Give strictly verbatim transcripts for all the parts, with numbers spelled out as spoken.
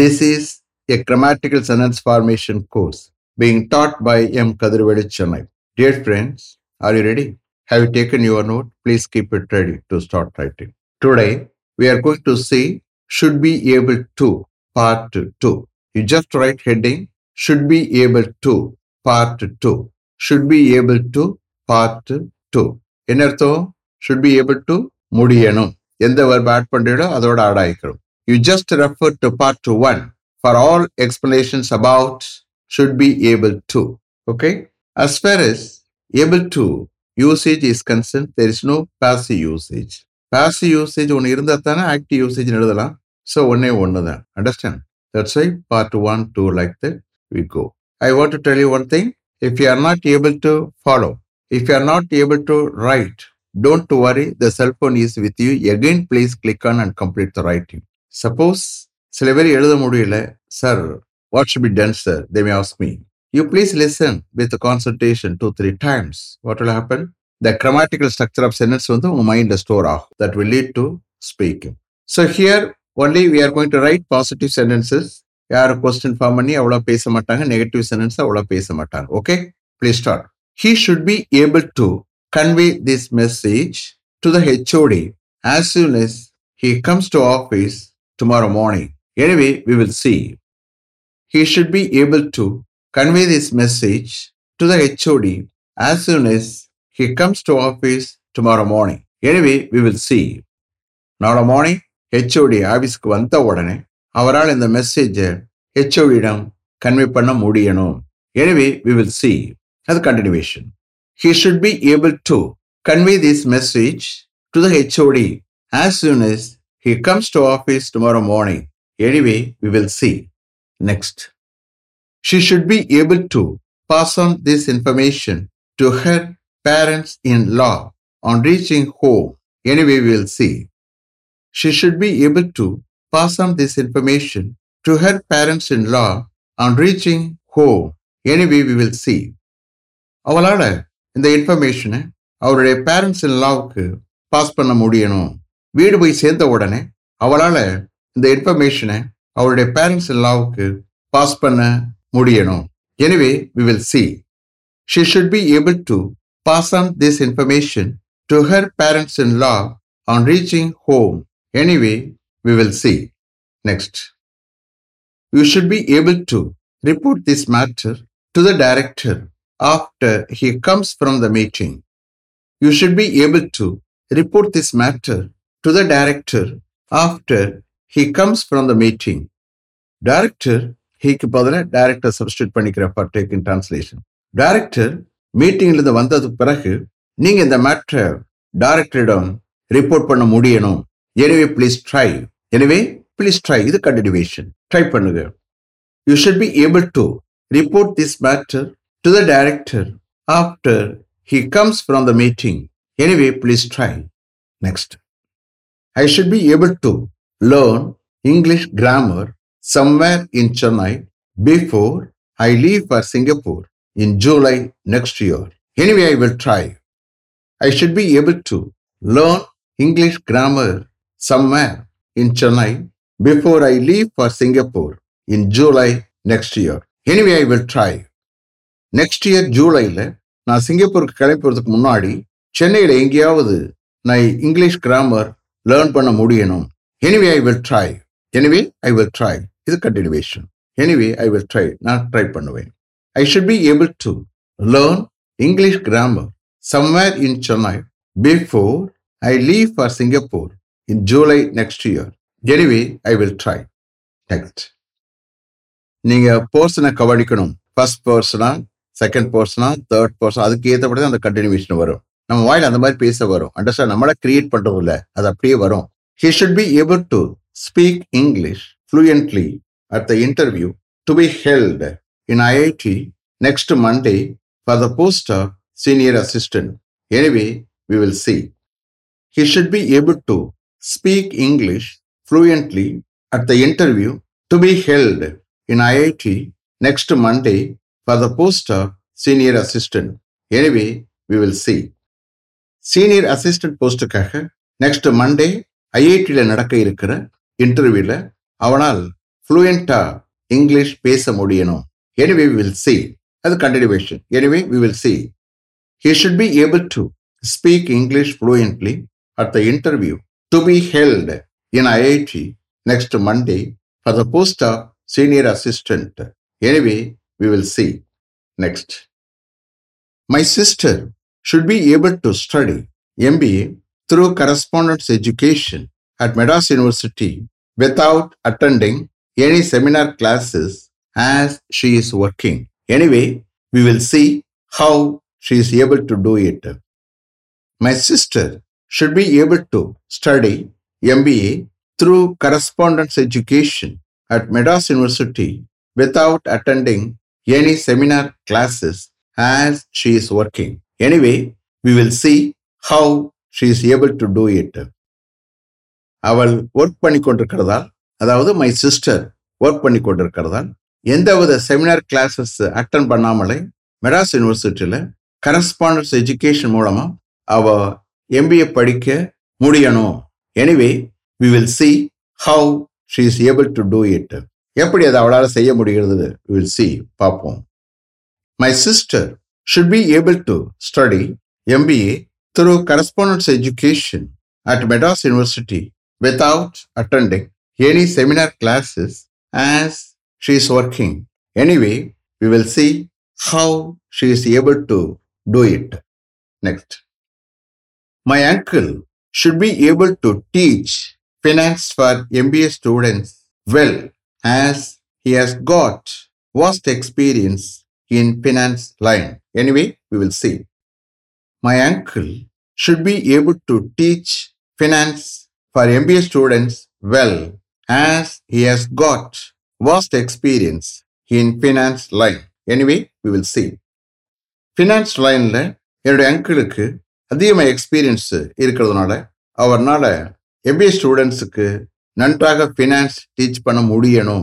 This is a grammatical sentence formation course being taught by M. Kadri Vedic, Chennai. Dear friends, are you ready? Have you taken your note? Please keep it ready to start writing. Today, we are going to see should be able to, part two. You just write heading, should be able to, part two. Should be able to, part two. Enartho, should be able to, mudiyanum. Endha verb add pannido adoda add aayikkum. You just refer to part one for all explanations about should be able to. Okay? As far as able to usage is concerned, there is no passive usage. Passive usage one irundatana active usage nedudala. So one one. Understand? That's why part one, two like that we go. I want to tell you one thing. If you are not able to follow, if you are not able to write, don't worry, the cell phone is with you. Again, please click on and complete the writing. Suppose, sir, what should be done, sir? They may ask me. You please listen with the concentration two, three times. What will happen? The grammatical structure of sentence on the mind store that will lead to speaking. So here only we are going to write positive sentences. Question form negative sentence. Okay? Please start. He should be able to convey this message to the H O D as soon as he comes to office tomorrow morning. Anyway, we will see. He should be able to convey this message to the H O D as soon as he comes to office tomorrow morning. Anyway, we will see. Tomorrow morning, H O D office ku vanda odane avaral indha message H O D idam convey panna mudiyanum. Anyway, we will see. As a continuation. He should be able to convey this message to the H O D as soon as he comes to office tomorrow morning. Anyway, we will see. Next. She should be able to pass on this information to her parents-in-law on reaching home. Anyway, we will see. She should be able to pass on this information to her parents-in-law on reaching home. Anyway, we will see. Avalada, in the information, our parents-in-law pass panna mudiyanum. Veedu poi sendha odane, avalada, in the information, our parents-in-law pass panna mudiyanum. Anyway, we will see. She should be able to pass on this information to her parents-in-law on reaching home. Anyway, we will see. Next. You should be able to report this matter to the director after he comes from the meeting. You should be able to report this matter to the director after he comes from the meeting. Director, he can padala director substitute panikira for taking translation. Director, meeting la vandadhu peragu, neenga indha matter director idam report panna mudiyanum. Anyway, please try. Anyway, please try. This is the continuation. Try pannuga. You should be able to report this matter to the director after he comes from the meeting. Anyway, please try. Next. I should be able to learn English grammar somewhere in Chennai before I leave for Singapore in July next year. Anyway, I will try. I should be able to learn English grammar somewhere in Chennai before I leave for Singapore in July next year. Anyway, I will try. Next year, July, na Singapore kalaiporadhukku munnadi Chennai la engiyavadhu na English grammar learn panna mudiyanum. Anyway, I will try. Anyway, I will try. This is continuation. Anyway, I will try. Na try pannuven. I should be able to learn English grammar somewhere in Chennai before I leave for Singapore in July next year. Anyway, I will try. Next. Ninga person kavadikanum. First person, second person, third person. That's the continuation. We will understand. We will create it. He should be able to speak English fluently at the interview to be held in I I T next Monday for the post of senior assistant. Anyway, we will see. He should be able to speak English fluently at the interview to be held in I I T next Monday for the post of senior assistant. Anyway, we will see. Senior assistant post next Monday I I T la nadakka irukkira interview la avanal fluent English pesa mudiyano. Anyway, we will see. As a continuation. Anyway, we will see. He should be able to speak English fluently at the interview to be held in I I T next Monday for the post of senior assistant. Anyway, we will see. Next. My sister should be able to study M B A through correspondence education at Madras University without attending any seminar classes as she is working. Anyway, we will see how she is able to do it. My sister should be able to study M B A through correspondence education at Madras University without attending any seminar classes as she is working. Anyway, we will see how she is able to do it. Aval work pannikondirukkaradal, adhavadhu my sister work pannikondirukkaradal, endavadhu seminar classes attend pannamale Madras University la correspondence education moolama ava M B A padikka mudiyano. Anyway, we will see how she is able to do it. Eppadi adha avalala seiya mudigiradhu, we will see paapom. My sister should be able to study M B A through correspondence education at Madras University without attending any seminar classes as she is working. Anyway, we will see how she is able to do it. Next. My uncle should be able to teach finance for M B A students well, as he has got vast experience in finance line. Anyway, we will see. My uncle should be able to teach finance for M B A students well, as he has got vast experience in finance line. Anyway, we will see. Finance line la ennoda uncle ku adhigama experience irukkiradunala avarnala M B A students ku nantraga finance teach panna mudiyano.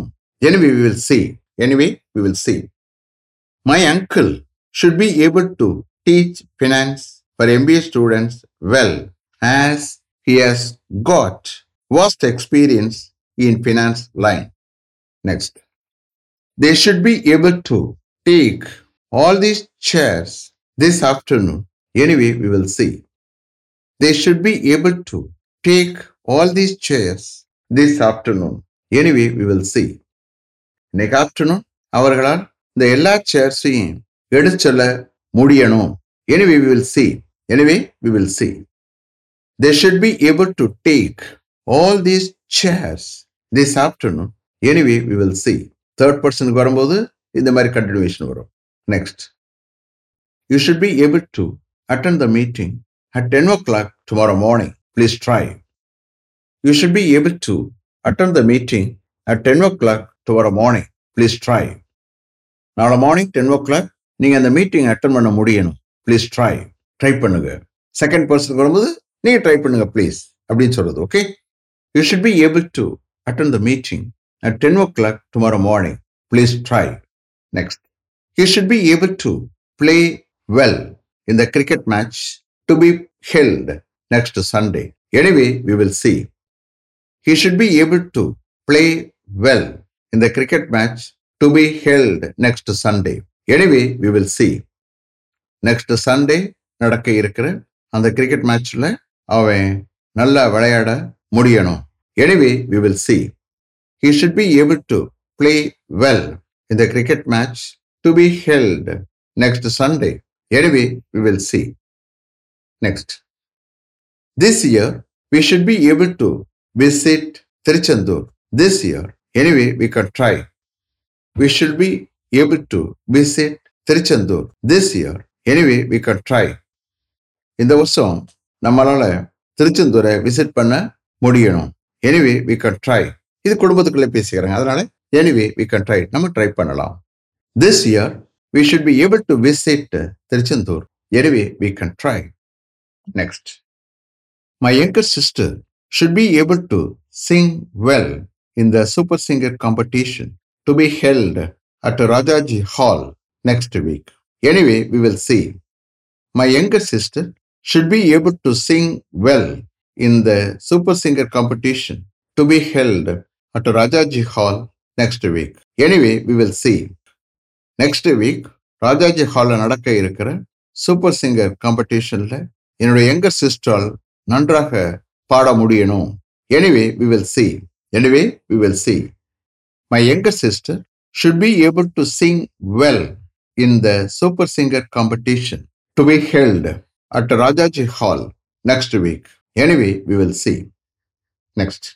Anyway, we will see. Anyway, we will see. My uncle should be able to teach finance for M B A students well, as he has got vast experience in finance line. Next. They should be able to take all these chairs this afternoon. Anyway, we will see. They should be able to take all these chairs this afternoon. Anyway, we will see. Next afternoon, avargalal the ella chairsayum educhella mudiyano. Anyway, we will see. Anyway, we will see. They should be able to take all these chairs this afternoon. Anyway, we will see. Third person ku varumbodhu indha mari continuation varum. Next. You should be able to attend the meeting at ten o'clock tomorrow morning. Please try. You should be able to attend the meeting at ten o'clock tomorrow morning. Please try. Tomorrow morning, ten o'clock, நீங்க அந்த meeting attend பண்ண முடியணும். Please try. Try பண்ணுங்க. Second person வரும்போது நீங்க try பண்ணுங்க please. அப்படினு சொல்றது. Okay? You should be able to attend the meeting at ten o'clock tomorrow morning. Please try. Next. You should be able to play well in the cricket match to be held next Sunday. Anyway, we will see. He should be able to play well in the cricket match to be held next Sunday. Anyway, we will see. Next Sunday, நடக்க இருக்கிற அந்த cricket matchல அவன் நல்லா விளையாட முடியணும். Anyway, we will see. He should be able to play well in the cricket match to be held next Sunday. Anyway, we will see. Next. This year, we should be able to visit Tiruchendur this year. Anyway, we can try. We should be able to visit Tiruchendur this year. Anyway, we can try. இந்த வருஷம் நம்மளால திருச்செந்தூரை visit பண்ண முடியணும். Anyway, we can try. இது குடும்பத்துக்குள்ளே பேசிக்கிறாங்க. அதனால anyway, we can try. நம்ம ட்ரை பண்ணலாம். This year, we should be able to visit Tiruchendur. Anyway, we can try. Next. My younger sister should be able to sing well in the Super Singer competition to be held at Rajaji Hall next week. Anyway, we will see. My younger sister should be able to sing well in the Super Singer competition to be held at Rajaji Hall next week. Anyway, we will see. Next week, Rajaji Hall நடக்க இருக்கிற super singer காம்படிஷன்ல என்னுடைய younger சிஸ்டரால் நன்றாக பாட முடியணும். Anyway, we will see. Anyway, we will see. My younger sister should be able to sing well in the Super Singer competition to be held at Rajaji Hall next week. Anyway, we will see. Next.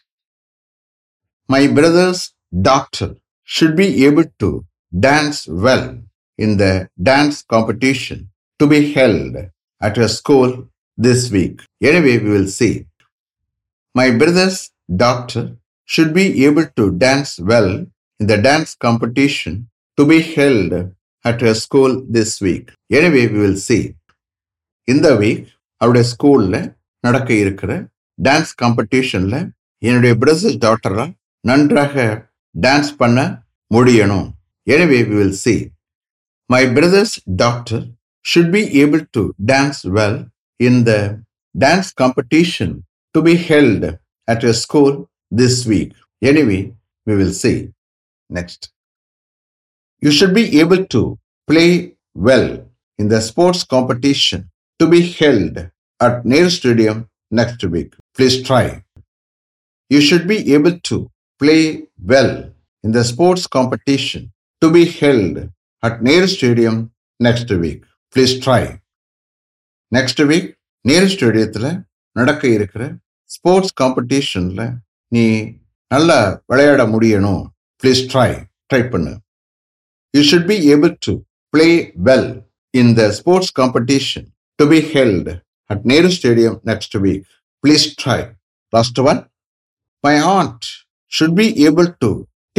My brother's daughter should be able to dance well in the dance competition to be held at her school this week. Anyway, we will see. My brother's daughter should be able to dance well in the dance competition to be held at her school this week. Anyway, we will see. In the week, our school la nadaka irukra dance competition la ennude brother's daughter la nandraga dance panna mudiyanum. Anyway, we will see. My brother's daughter should be able to dance well in the dance competition to be held at her school this week. Anyway, we will see. Next. You should be able to play well in the sports competition to be held at Nehru Stadium next week. Please try. You should be able to play well in the sports competition to be held at Nehru Stadium next week. Please try. Next week, Nehru Stadium la nadakka irukra sports competition la nee nalla vilayada mudiyanum. Please try. Try pannu. You should be able to play well in the sports competition to be held at Nehru Stadium next week. Please try. Last one. My aunt should be able to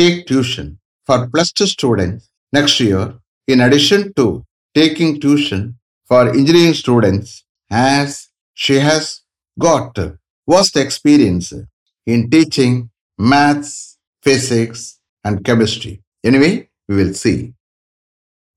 take tuition for plus two students next year, in addition to taking tuition for engineering students, as she has got vast experience in teaching maths, physics, and chemistry. Anyway, we will see.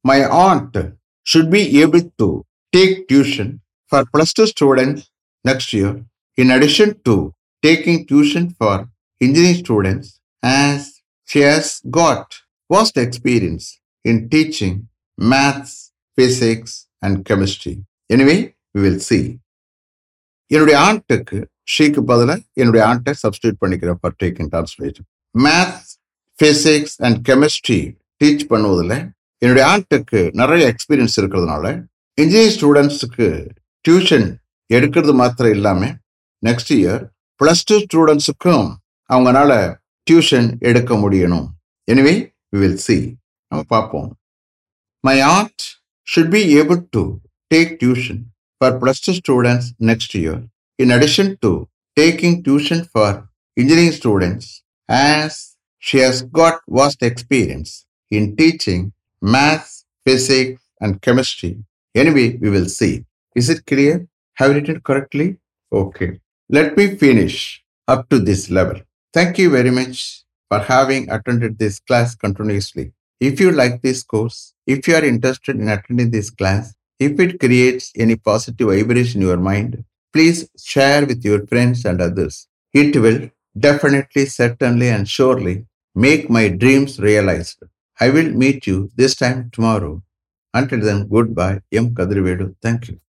My aunt should be able to take tuition for plus two students next year, in addition to taking tuition for engineering students, as she has got vast experience in teaching maths, physics, and chemistry. Anyway, we will see. என்னுடைய ஆண்ட்டுக்கு ஷீக்கு பதிலாக என்னுடைய ஆண்ட்டை substitute பண்ணிக்கிறேன் for taking translation. Maths, physics and chemistry teach பண்ணுவதில் என்னுடைய ஆண்ட்டுக்கு நிறைய எக்ஸ்பீரியன்ஸ் இருக்கிறதுனால இன்ஜினியரிங் ஸ்டூடெண்ட்ஸுக்கு டியூஷன் எடுக்கிறது மாத்திரம் இல்லாமல் நெக்ஸ்ட் இயர் ப்ளஸ் டூ ஸ்டூடெண்ட்ஸுக்கும் அவங்களால டியூஷன் எடுக்க முடியணும். எனவே we will see. Now, Papam. My aunt should be able to take tuition for plus two students next year, in addition to taking tuition for engineering students, as she has got vast experience in teaching maths, physics, and chemistry. Anyway, we will see. Is it clear? Have you written correctly? Okay. Let me finish up to this level. Thank you very much for having attended this class continuously. If you like this course, if you are interested in attending this class, if it creates any positive vibration in your mind, please share with your friends and others. It will definitely, certainly and surely make my dreams realized. I will meet you this time tomorrow. Until then, goodbye. M. Kadri Vedic. Thank you.